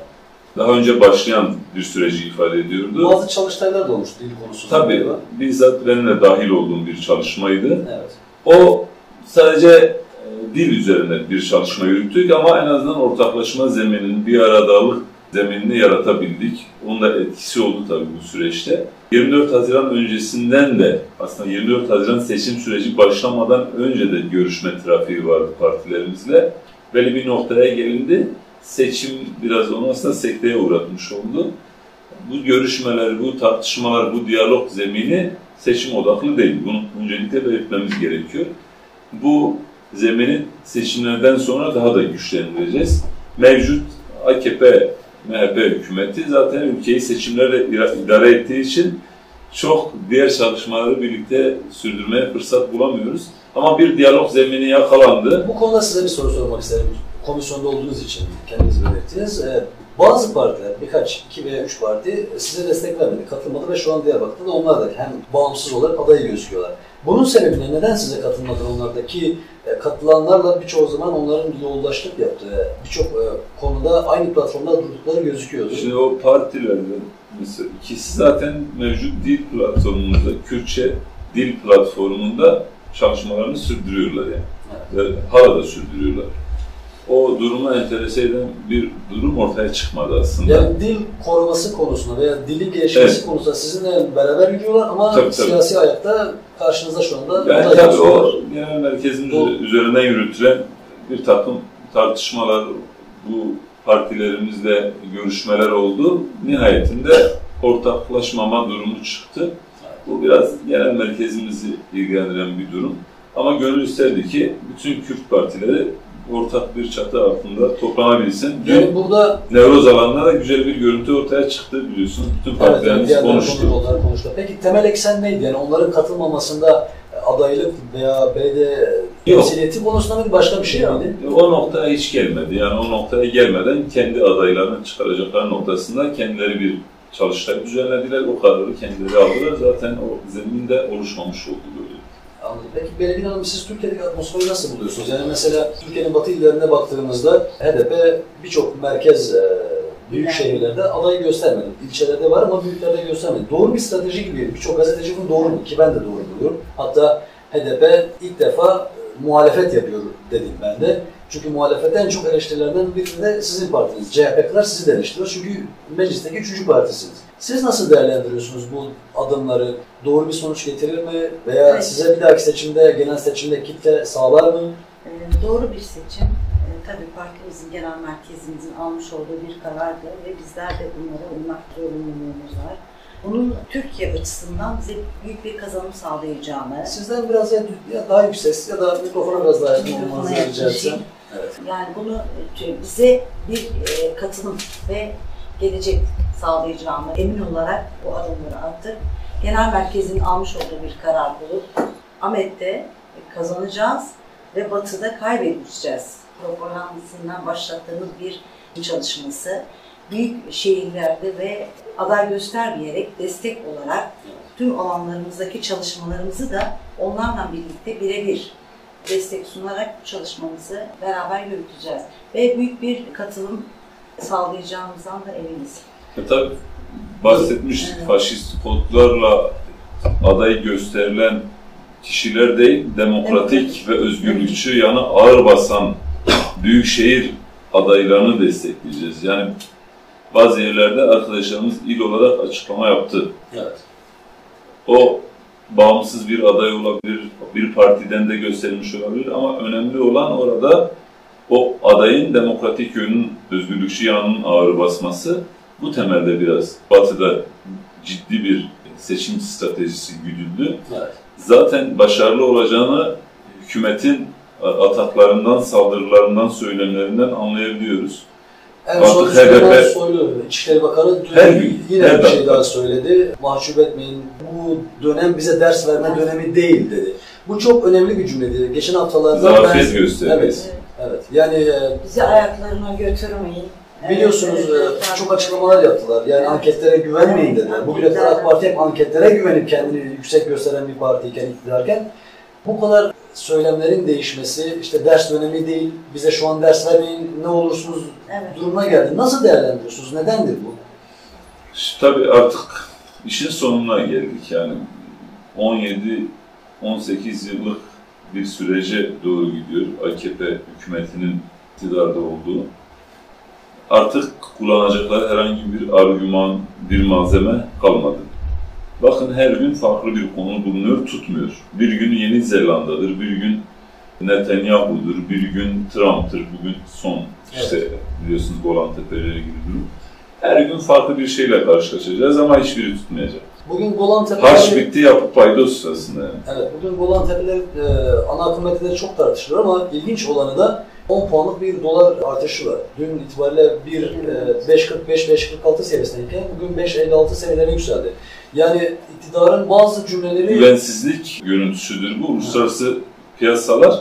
daha önce başlayan bir süreci ifade ediyordu. Bazı çalıştaylar da olmuştu dil konusunda. Tabii, bizzat benim de dahil olduğum bir çalışmaydı. Evet. O sadece dil üzerinde bir çalışma yürüttük ama en azından ortaklaşma zeminini, bir aradalık zeminini yaratabildik. Onun da etkisi oldu tabii bu süreçte. yirmi dört Haziran öncesinden de, aslında yirmi dört Haziran seçim süreci başlamadan önce de görüşme trafiği vardı partilerimizle. Böyle bir noktaya gelindi. Seçim biraz onu aslında sekteye uğratmış oldu. Bu görüşmeler, bu tartışmalar, bu diyalog zemini seçim odaklı değil. Bunu öncelikle belirtmemiz gerekiyor. Bu zemini seçimlerden sonra daha da güçlendireceğiz. Mevcut A K P, M H P hükümeti zaten ülkeyi seçimlerle idare ettiği için çok diğer çalışmaları birlikte sürdürmeye fırsat bulamıyoruz. Ama bir diyalog zemini yakalandı. Bu konuda size bir soru sormak isterim. Komisyonda olduğunuz için kendiniz belirttiniz. Bazı partiler, birkaç, iki veya üç parti size destek vermedi, katılmadı ve şu an Diyarbakır'da da onlar da hem bağımsız olarak adayı gözüküyorlar. Bunun sebebine neden size katılmadı onlardaki katılanlarla birçoğu zaman onların yoldaşlık yaptığı, birçok konuda aynı platformda durdukları gözüküyordu. Şimdi o partilerde mesela ikisi zaten mevcut dil platformunda, Kürtçe dil platformunda çalışmalarını sürdürüyorlar yani. hala da sürdürüyorlar. O durumu enterese eden bir durum ortaya çıkmadı aslında. Yani dil koruması konusunda veya dilin gelişmesi evet. konusunda sizinle beraber gidiyorlar ama tabii, siyasi tabii. ayakta karşınızda şu anda. Yani tabii o genel merkezin o, üzerine yürütülen bir takım tartışmalar, bu partilerimizle görüşmeler oldu. Nihayetinde ortaklaşmama durumu çıktı. Bu biraz genel merkezimizi ilgilendiren bir durum. Ama gönül isterdi ki bütün Kürt partileri ortak bir çatı altında toplanabilsin. Yani dün burada Newroz alanlara güzel bir görüntü ortaya çıktı biliyorsunuz. Bütün partilerimiz evet, konuştu. konuştu. Peki temel eksen neydi? Yani onların katılmamasında adaylık veya belediye temsiliyeti konusunda bir başka bir şey miydi? O noktaya hiç gelmedi. Yani o noktaya gelmeden kendi adaylarını çıkaracakları noktasında kendileri bir çalıştay düzenlediler. O kararı kendileri aldılar. Zaten o zeminde oluşmamış oldu böyle. Peki Belgin Hanım, siz Türkiye'deki atmosferi nasıl buluyorsunuz? Yani mesela Türkiye'nin batı illerine baktığımızda H D P birçok merkez büyük şehirlerde adayı göstermedi. İlçelerde var ama büyüklerde göstermedi. Doğru bir strateji gibi. Birçok gazeteci bunu doğru mu? Ki ben de doğru buluyorum. Hatta H D P ilk defa muhalefet yapıyor dedim ben de. Çünkü muhalefetten çok eleştirilerden biri de sizin partiniz. C H P'liler sizi de eleştiriyor çünkü meclisteki üçüncü partisiniz. Siz nasıl değerlendiriyorsunuz bu adımları? Doğru bir sonuç getirir mi? Veya evet. size bir dahaki seçimde, genel seçimde kitle sağlar mı? Ee, doğru bir seçim. Ee, tabii partimizin, genel merkezimizin almış olduğu bir karardı ve bizler de bunlara uymak zorunluluğumuz var. Bunun Türkiye açısından bize büyük bir kazanım sağlayacağını... Sizden biraz ya daha yüksek ya da mikrofona biraz daha yakınmanızı rica etsem. Evet. Yani bunu bize bir katılım ve gelecek sağlayacağını emin olarak bu adımları attık. Genel merkezin almış olduğu bir karar bulup Amed'de kazanacağız ve Batı'da kaybedeceğiz. Propagandasından başlattığımız bir çalışması. Büyük şehirlerde ve aday göstermeyerek destek olarak tüm alanlarımızdaki çalışmalarımızı da onlarla birlikte birebir destek sunarak bu çalışmamızı beraber yürüteceğiz. Ve büyük bir katılım sağlayacağımızdan da eminiz. E tabii bahsetmiştik, evet. faşist kodlarla aday gösterilen kişiler değil, demokratik evet. ve özgürlükçü yanı ağır basan büyükşehir adaylarını destekleyeceğiz. Yani bazı yerlerde arkadaşlarımız il olarak açıklama yaptı. Evet. O bağımsız bir aday olabilir, bir partiden de gösterilmiş olabilir ama önemli olan orada o adayın demokratik yönünün, özgürlükçü yanının ağır basması. Bu temelde biraz Batı'da ciddi bir seçim stratejisi güdüldü. Evet. Zaten başarılı olacağını hükümetin ataklarından, saldırılarından, söylemlerinden anlayabiliyoruz. En son H D P söylüyorum. İçişleri Bakanı dün yine her bir şey daha söyledi. Mahcup etmeyin. Bu dönem bize ders verme dönemi değil dedi. Bu çok önemli bir cümleydi. Geçen haftalarda zafiyet göstermeyiz. Evet, evet. Yani bizi ayaklarına götürmeyin. Biliyorsunuz evet, çok açıklamalar yaptılar. Yani evet. anketlere güvenmeyin dediler. Evet. Bugüne kadar AK Parti hep anketlere güvenip kendini yüksek gösteren bir partiyken, iktidarken bu kadar söylemlerin değişmesi, işte ders dönemi değil, bize şu an ders vermeyin, ne olursunuz evet. durumuna geldi. Nasıl değerlendiriyorsunuz? Nedendir bu? İşte tabii artık işin sonuna geldik yani. on yedi on sekiz yıllık bir sürece doğru gidiyor A K P hükümetinin iktidarda olduğu. Artık kullanacakları herhangi bir argüman, bir malzeme kalmadı. Bakın her gün farklı bir konu bulunuyor, tutmuyor. Bir gün Yeni Zelanda'dır, bir gün Netanyahu'dur, bir gün Trump'tır, bugün son işte evet. biliyorsunuz Golan Tepe'lere gibi durum. Her gün farklı bir şeyle karşılaşacağız ama hiçbiri tutmayacak. Bugün Golan Tepe'leri... Harç bitti yapıp paydos aslında yani. Evet, bugün Golan Tepe'ler e, ana akım metinleri çok tartışılır ama ilginç olanı da on puanlık bir dolar artışı var. Dün itibariyle beş kırk beş beş kırk altı seviyesindeyken bugün beş elli altı seviyelerine yükseldi. Yani iktidarın bazı cümleleri... Güvensizlik görüntüsüdür bu. Uluslararası piyasalar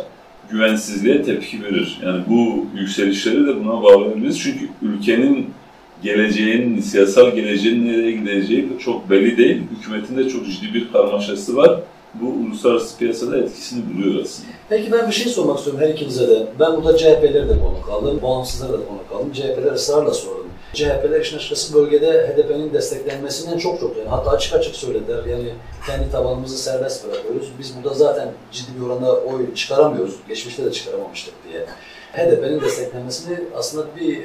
güvensizliğe tepki verir. Yani bu yükselişleri de buna bağlayabiliriz. Çünkü ülkenin geleceğinin, siyasal geleceğinin nereye gideceği çok belli değil. Hükümetin de çok ciddi bir karmaşası var. Bu uluslararası piyasada etkisini buluyor aslında. Peki ben bir şey sormak istiyorum her ikinize de. Ben burada C H P'leri de konuk aldım, bağımsızları da konuk aldım. C H P'ler ısrarla sordum. C H P'ler işin açıkçası bölgede H D P'nin desteklenmesinden çok çok yani hatta açık açık söylediler yani kendi tabanımızı serbest bırakıyoruz. Biz burada zaten ciddi bir oranda oy çıkaramıyoruz. Geçmişte de çıkaramamıştık diye. H D P'nin desteklenmesini aslında bir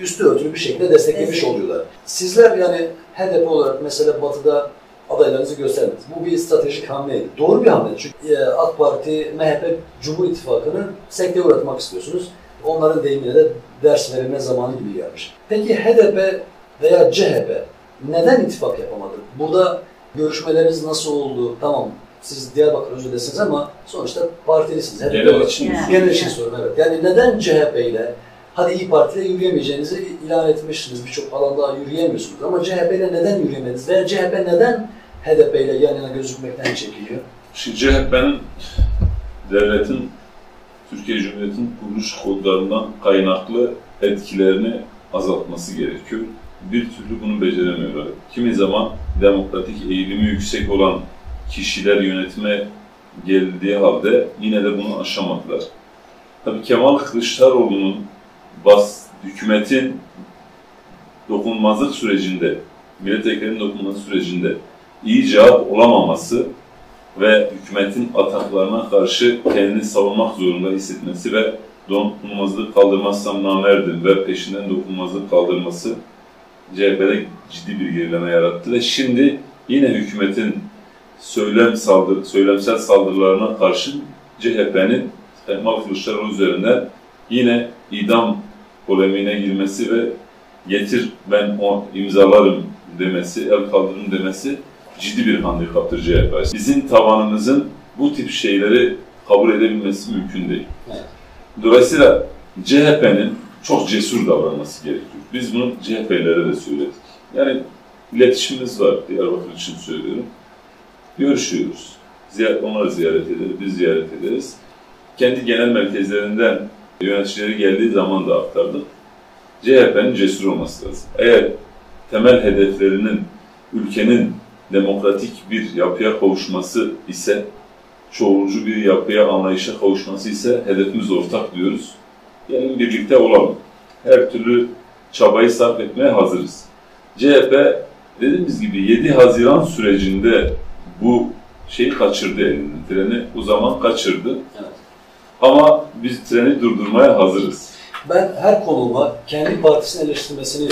üstü örtülü bir şekilde desteklemiş oluyorlar. Sizler yani H D P olarak mesela Batı'da adaylarınızı gösterdiniz. Bu bir stratejik hamleydi. Doğru bir hamleydi. Çünkü AK Parti, M H P, Cumhur İttifakı'nı sekteye uğratmak istiyorsunuz. Onların deyimine de ders verilme zamanı gibi gelmiş. Peki H D P veya C H P neden ittifak yapamadı? Burada görüşmeleriniz nasıl oldu? Tamam, siz Diyarbakır özelindesiniz ama sonuçta partilisiniz. Genel için yani. Sorun evet. Yani neden C H P ile, hadi İYİ Parti ile yürüyemeyeceğinizi ilan etmişsiniz. Birçok alanda yürüyemiyorsunuz ama C H P ile neden yürüyemediniz? Veya C H P neden H D P ile yan yana gözükmekten çekiliyor? Şimdi C H P'nin devletin Türkiye Cumhuriyeti'nin kuruluş kodlarından kaynaklı etkilerini azaltması gerekiyor. Bir türlü bunu beceremiyorlar. Kimi zaman demokratik eğilimi yüksek olan kişiler yönetime geldiği halde yine de bunu aşamadılar. Tabii Kemal Kılıçdaroğlu'nun bas, hükümetin dokunmazlık sürecinde, milletvekillerinin dokunmazlık sürecinde iyi cevap olamaması ve hükümetin ataklarına karşı kendini savunmak zorunda hissetmesi ve dokunulmazlığı kaldırmazsam namerdim ve peşinden dokunulmazlığı kaldırması C H P'de ciddi bir gerileme yarattı ve şimdi yine hükümetin söylem saldır, söylemsel saldırılarına karşı C H P'nin Kemal Kılıçdaroğlu üzerinden yine idam polemiğine girmesi ve getir ben o imzalarım demesi, el kaldırım demesi ciddi bir handikaptır C H P. Bizim tabanımızın bu tip şeyleri kabul edebilmesi mümkün değil. Dolayısıyla C H P'nin çok cesur davranması gerekiyor. Biz bunu C H P'lere de söyledik. Yani iletişimimiz var, Diyarbakır için söylüyorum. Görüşüyoruz. Onları ziyaret ederiz, biz ziyaret ederiz. Kendi genel merkezlerinden yöneticileri geldiği zaman da aktardık. C H P'nin cesur olması lazım. Eğer temel hedeflerinin, ülkenin demokratik bir yapıya kavuşması ise, çoğulcu bir yapıya, anlayışa kavuşması ise hedefimiz ortak diyoruz. Yani birlikte olalım. Her türlü çabayı sarf etmeye hazırız. C H P dediğimiz gibi yedi Haziran sürecinde bu şeyi kaçırdı elinde. Treni o zaman kaçırdı. Evet. Ama biz treni durdurmaya hazırız. Ben her konuma kendi partisini eleştirmesini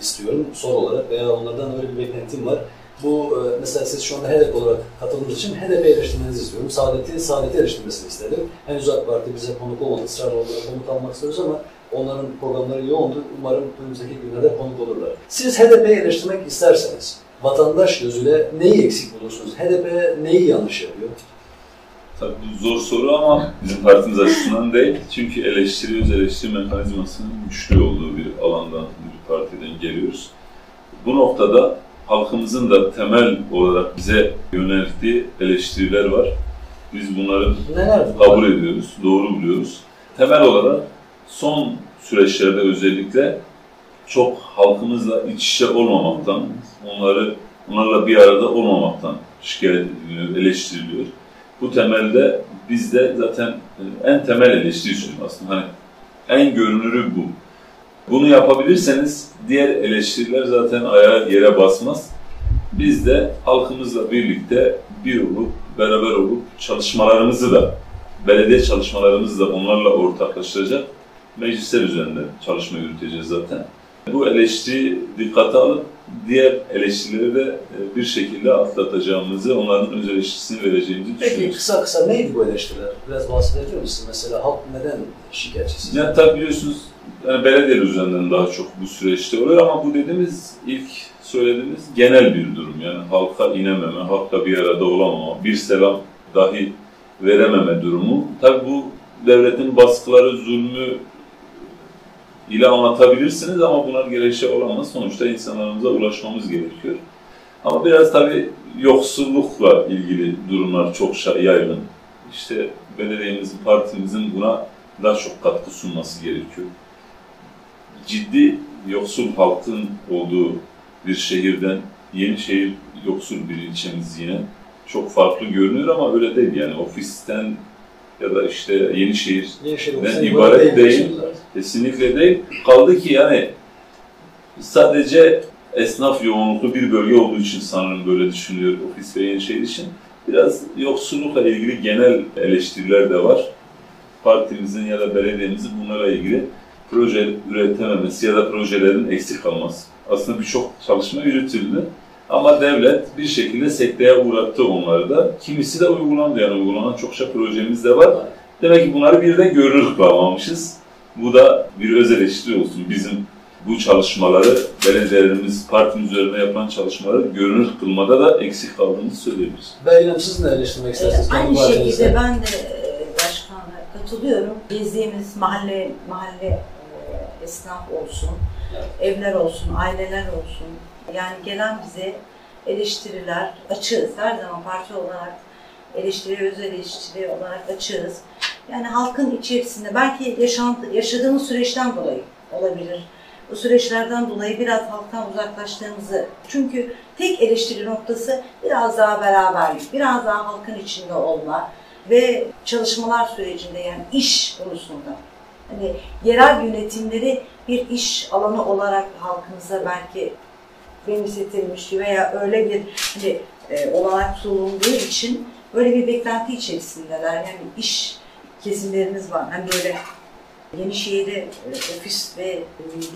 istiyorum soru olarak veya onlardan öyle bir beklentim var. Bu mesela siz şu anda H D P olarak katıldığınız için H D P eleştirmenizi istiyorum. Saadet'i, Saadet'i eleştirmesini istedim. Henüz AK Parti bize konuk olmadı, ısrarla olarak konuk almak istiyoruz ama onların programları yoğundu. Umarım önümüzdeki günlerde konuk olurlar. Siz H D P'yi eleştirmek isterseniz, vatandaş gözüyle neyi eksik bulursunuz? H D P neyi yanlış yapıyor? Tabii bu zor soru ama bizim partimiz açısından değil. Çünkü eleştiriyoruz, eleştiri mekanizmasının güçlü olduğu bir alandan, bir partiden geliyoruz. Bu noktada halkımızın da temel olarak bize yönelttiği eleştiriler var. Biz bunları kabul ediyoruz, doğru buluyoruz. Temel olarak son süreçlerde özellikle çok halkımızla iç içe olmamaktan, onları onlarla bir arada olmamaktan şikayet ediliyor, eleştiriliyor. Bu temelde bizde zaten en temel eleştiri sürüm aslında. Hani en görünürü bu. Bunu yapabilirseniz diğer eleştiriler zaten ayağa yere basmaz. Biz de halkımızla birlikte bir olup, beraber olup çalışmalarımızı da, belediye çalışmalarımızı da onlarla ortaklaşacak meclisler üzerinde çalışma yürüteceğiz zaten. Bu eleştiri dikkate alıp diğer eleştirileri de bir şekilde atlatacağımızı, onların öz eleştirisini vereceğimizi düşünüyoruz. Peki kısa kısa neydi bu eleştiriler? Biraz bahsedebilir misiniz? Mesela halk neden şikayetçisi? Yani tabii biliyorsunuz yani belediye üzerinden daha çok bu süreçte oluyor ama bu dediğimiz, ilk söylediğimiz genel bir durum. Yani halka inememe, halkla bir arada olamama, bir selam dahi verememe durumu. Tabii bu devletin baskıları, zulmü ile anlatabilirsiniz ama bunlar gerekçe olamaz. Sonuçta insanlarımıza ulaşmamız gerekiyor. Ama biraz tabii yoksullukla ilgili durumlar çok yaygın. İşte belediyemizin, partimizin buna daha çok katkı sunması gerekiyor. Ciddi yoksul halkın olduğu bir şehirden, Yenişehir yoksul bir ilçemiz yine. Çok farklı görünüyor ama öyle değil yani ofisten ya da işte Yenişehir'den Yenişehir, ibaret değil. değil. Kesinlikle değil. Kaldı ki yani Sadece esnaf yoğunluklu bir bölge olduğu için sanırım böyle düşünüyor ofis ve Yenişehir için. Biraz yoksullukla ilgili genel eleştiriler de var. Partimizin ya da belediyemizin bunlara ilgili proje üretememesi ya da projelerin eksik kalması. Aslında birçok çalışma yürütüldü. Ama devlet bir şekilde sekteye uğrattı onları da. Kimisi de uygulandı, yani uygulanan çokça projemiz de var. Demek ki bunları bir de görür kalmamışız. Bu da bir öz eleştiri olsun. Bizim bu çalışmaları, belediyelerimiz, partimiz üzerine yapılan çalışmaları görünür kılmada da eksik kaldığımızı söylüyoruz. Benim siz ne eleştirmek istersiniz? Ee, aynı şekilde ben de başkanla katılıyorum. Gezdiğimiz mahalle, mahalle esnaf olsun, evler olsun, aileler olsun. Yani gelen bize eleştiriler, açığız. Her zaman parti olarak eleştiri, öz eleştiri olarak açığız. Yani halkın içerisinde belki yaşantı, yaşadığımız süreçten dolayı olabilir. Bu süreçlerden dolayı biraz halktan uzaklaştığımızı, çünkü tek eleştiri noktası biraz daha beraberlik, biraz daha halkın içinde olma ve çalışmalar sürecinde, yani iş konusunda. Hani yerel yönetimleri bir iş alanı olarak halkımıza belki benimsetilmiş veya öyle bir hani, e, olanak sunulduğu için böyle bir beklenti içerisindeler. Yani iş kesimlerimiz var. Hem yani böyle Yenişehir'i e, ofis ve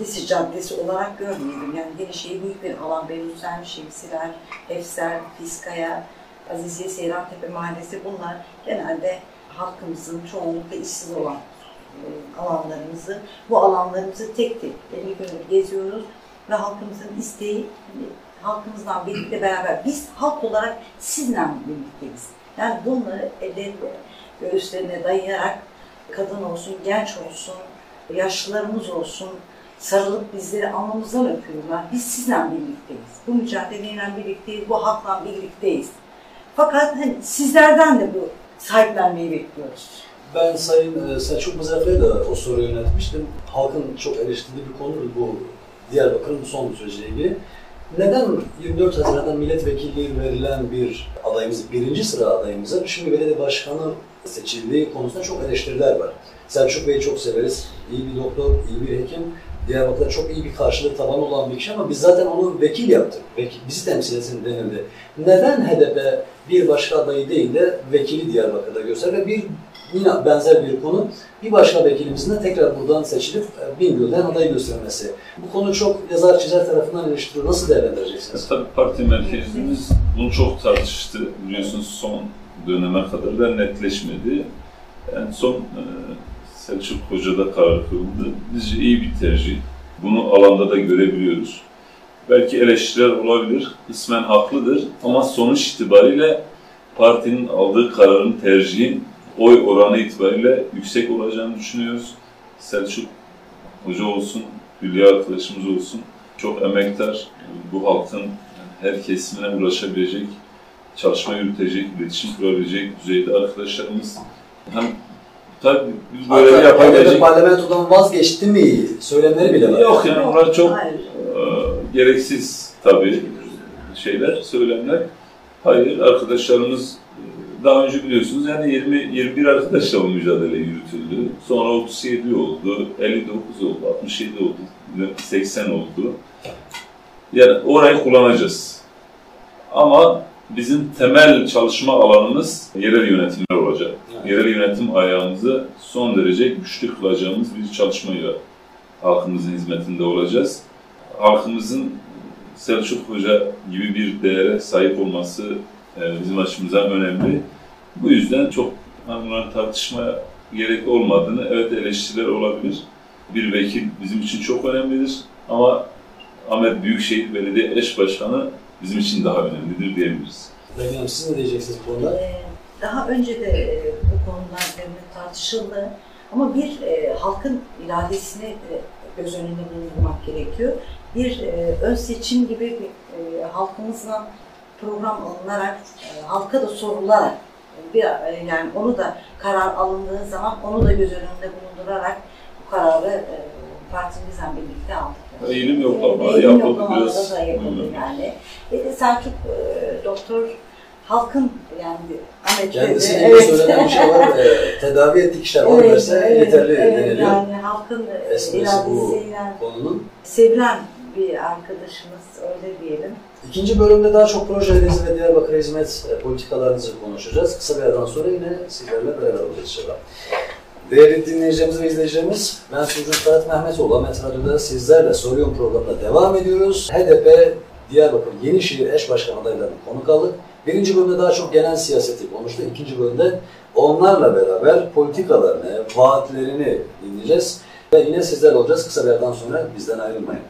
lise caddesi olarak görmeyelim. Yani Yenişehir büyük bir alan. Belünsel, Şemsiler, Efser, Fiskaya, Aziziye, Seyrantepe Mahallesi, bunlar genelde halkımızın çoğunlukla işsiz olan e, alanlarımızı, bu alanlarımızı tek tek geziyoruz. Ve halkımızın isteği, halkımızla birlikte beraber, biz halk olarak sizinle birlikteyiz. Yani bunları ellerine, göğüslerine dayayarak, kadın olsun, genç olsun, yaşlılarımız olsun, sarılıp bizleri alnımızdan öpüyorlar. Biz sizinle birlikteyiz. Bu mücadeleyle birlikteyiz, bu halkla birlikteyiz. Fakat hani sizlerden de bu sahiplenmeyi bekliyoruz. Ben Sayın Selçuk Muzaffer'e de o soruyu yönetmiştim. Halkın çok eleştirdiği bir konudur bu. Diyarbakır'ın son süreciyle ilgili. Neden yirmi dört Haziran'da milletvekilliği verilen bir adayımız, birinci sıra adayımıza şimdi belediye başkanı seçildiği konusunda çok eleştiriler var. Selçuk Bey'i çok severiz. İyi bir doktor, iyi bir hekim. Diyarbakır'da çok iyi bir karşılığı tabanı olan bir kişi ama biz zaten onu vekil yaptık. Vekil, bizi temsil etsin denildi. Neden H D P bir başka adayı değil de vekili Diyarbakır'da gösterir ve bir yine benzer bir konu, bir başka vekilimizin de tekrar buradan seçilip Bingöl'den aday göstermesi. Bu konu çok yazar çizer tarafından eleştiriliyor. Nasıl değerlendireceksiniz? Tabii parti merkezimiz bunu çok tartıştı. Biliyorsunuz son döneme kadar da netleşmedi. En son Selçuk Hoca'da karar kıldı. Bizce iyi bir tercih. Bunu alanda da görebiliyoruz. Belki eleştiriler olabilir, kısmen haklıdır ama sonuç itibariyle partinin aldığı kararın, tercihin oy oranı itibariyle yüksek olacağını düşünüyoruz. Selçuk Hoca olsun, Hülya arkadaşımız olsun, çok emektar, bu halkın her kesimine ulaşabilecek, çalışma yürütecek, iletişim kurabilecek düzeyde arkadaşlarımız. Hem tabii biz böyle Arka, yapabilecek... Parlamentodan vazgeçti mi? Söylemleri bile var. Yok yani onlar çok e, gereksiz tabii şeyler, söylemler. Hayır, arkadaşlarımız daha önce biliyorsunuz yani yirmi, yirmi bir arkadaşla bu mücadele yürütüldü. Sonra otuz yedi oldu, elli dokuz oldu, altmış yedi oldu, seksen oldu. Yani orayı kullanacağız. Ama bizim temel çalışma alanımız yerel yönetimler olacak. Yani. Yerel yönetim ayağımızı son derece güçlü kılacağımız bir çalışmayla halkımızın hizmetinde olacağız. Halkımızın Selçuk Hoca gibi bir değere sahip olması bizim açımızdan önemli. Bu yüzden çok bunların tartışmaya gerek olmadığını, evet eleştiriler olabilir. Bir vekil bizim için çok önemlidir ama Ahmet Büyükşehir Belediye Eş Başkanı bizim için daha önemlidir diyebiliriz. Belgin Hanım, siz ne diyeceksiniz bu konuda? Ee, daha önce de bu konular tartışıldı ama bir e, halkın iradesini e, göz önünde bulundurmak gerekiyor. Bir e, ön seçim gibi e, halkımızla program alınarak, e, halka da sorularak, bir, e, yani onu da karar alındığı zaman onu da göz önünde bulundurarak bu kararı e, partimizle birlikte aldık. Eğilim yoklamaları e, da yapıldı yani. E, Selçuk e, doktor halkın yani Ahmet kendisi gibi evet. Söylenen bir şey var, e, tedavi ettik işler var evet, mesela evet, yeterli evet, deniliyor. Yani halkın iradesiyle sevilen bir arkadaşımız, öyle diyelim. İkinci bölümde daha çok projelerinizi ve Diyarbakır hizmet politikalarınızı konuşacağız. Kısa bir aradan sonra yine sizlerle beraber olacağız. Değerli dinleyicilerimiz ve izleyicilerimiz, ben sunucu Ferhat Mehmetoğlu, Amed Raditibi'de sizlerle Soruyorum programına devam ediyoruz. H D P Diyarbakır Yenişehir eş başkan adaylarını konuk aldık. Birinci bölümde daha çok genel siyaseti konuştu. İkinci bölümde onlarla beraber politikalarını, vaatlerini dinleyeceğiz. Ve yine sizlerle olacağız. Kısa bir aradan sonra bizden ayrılmayın.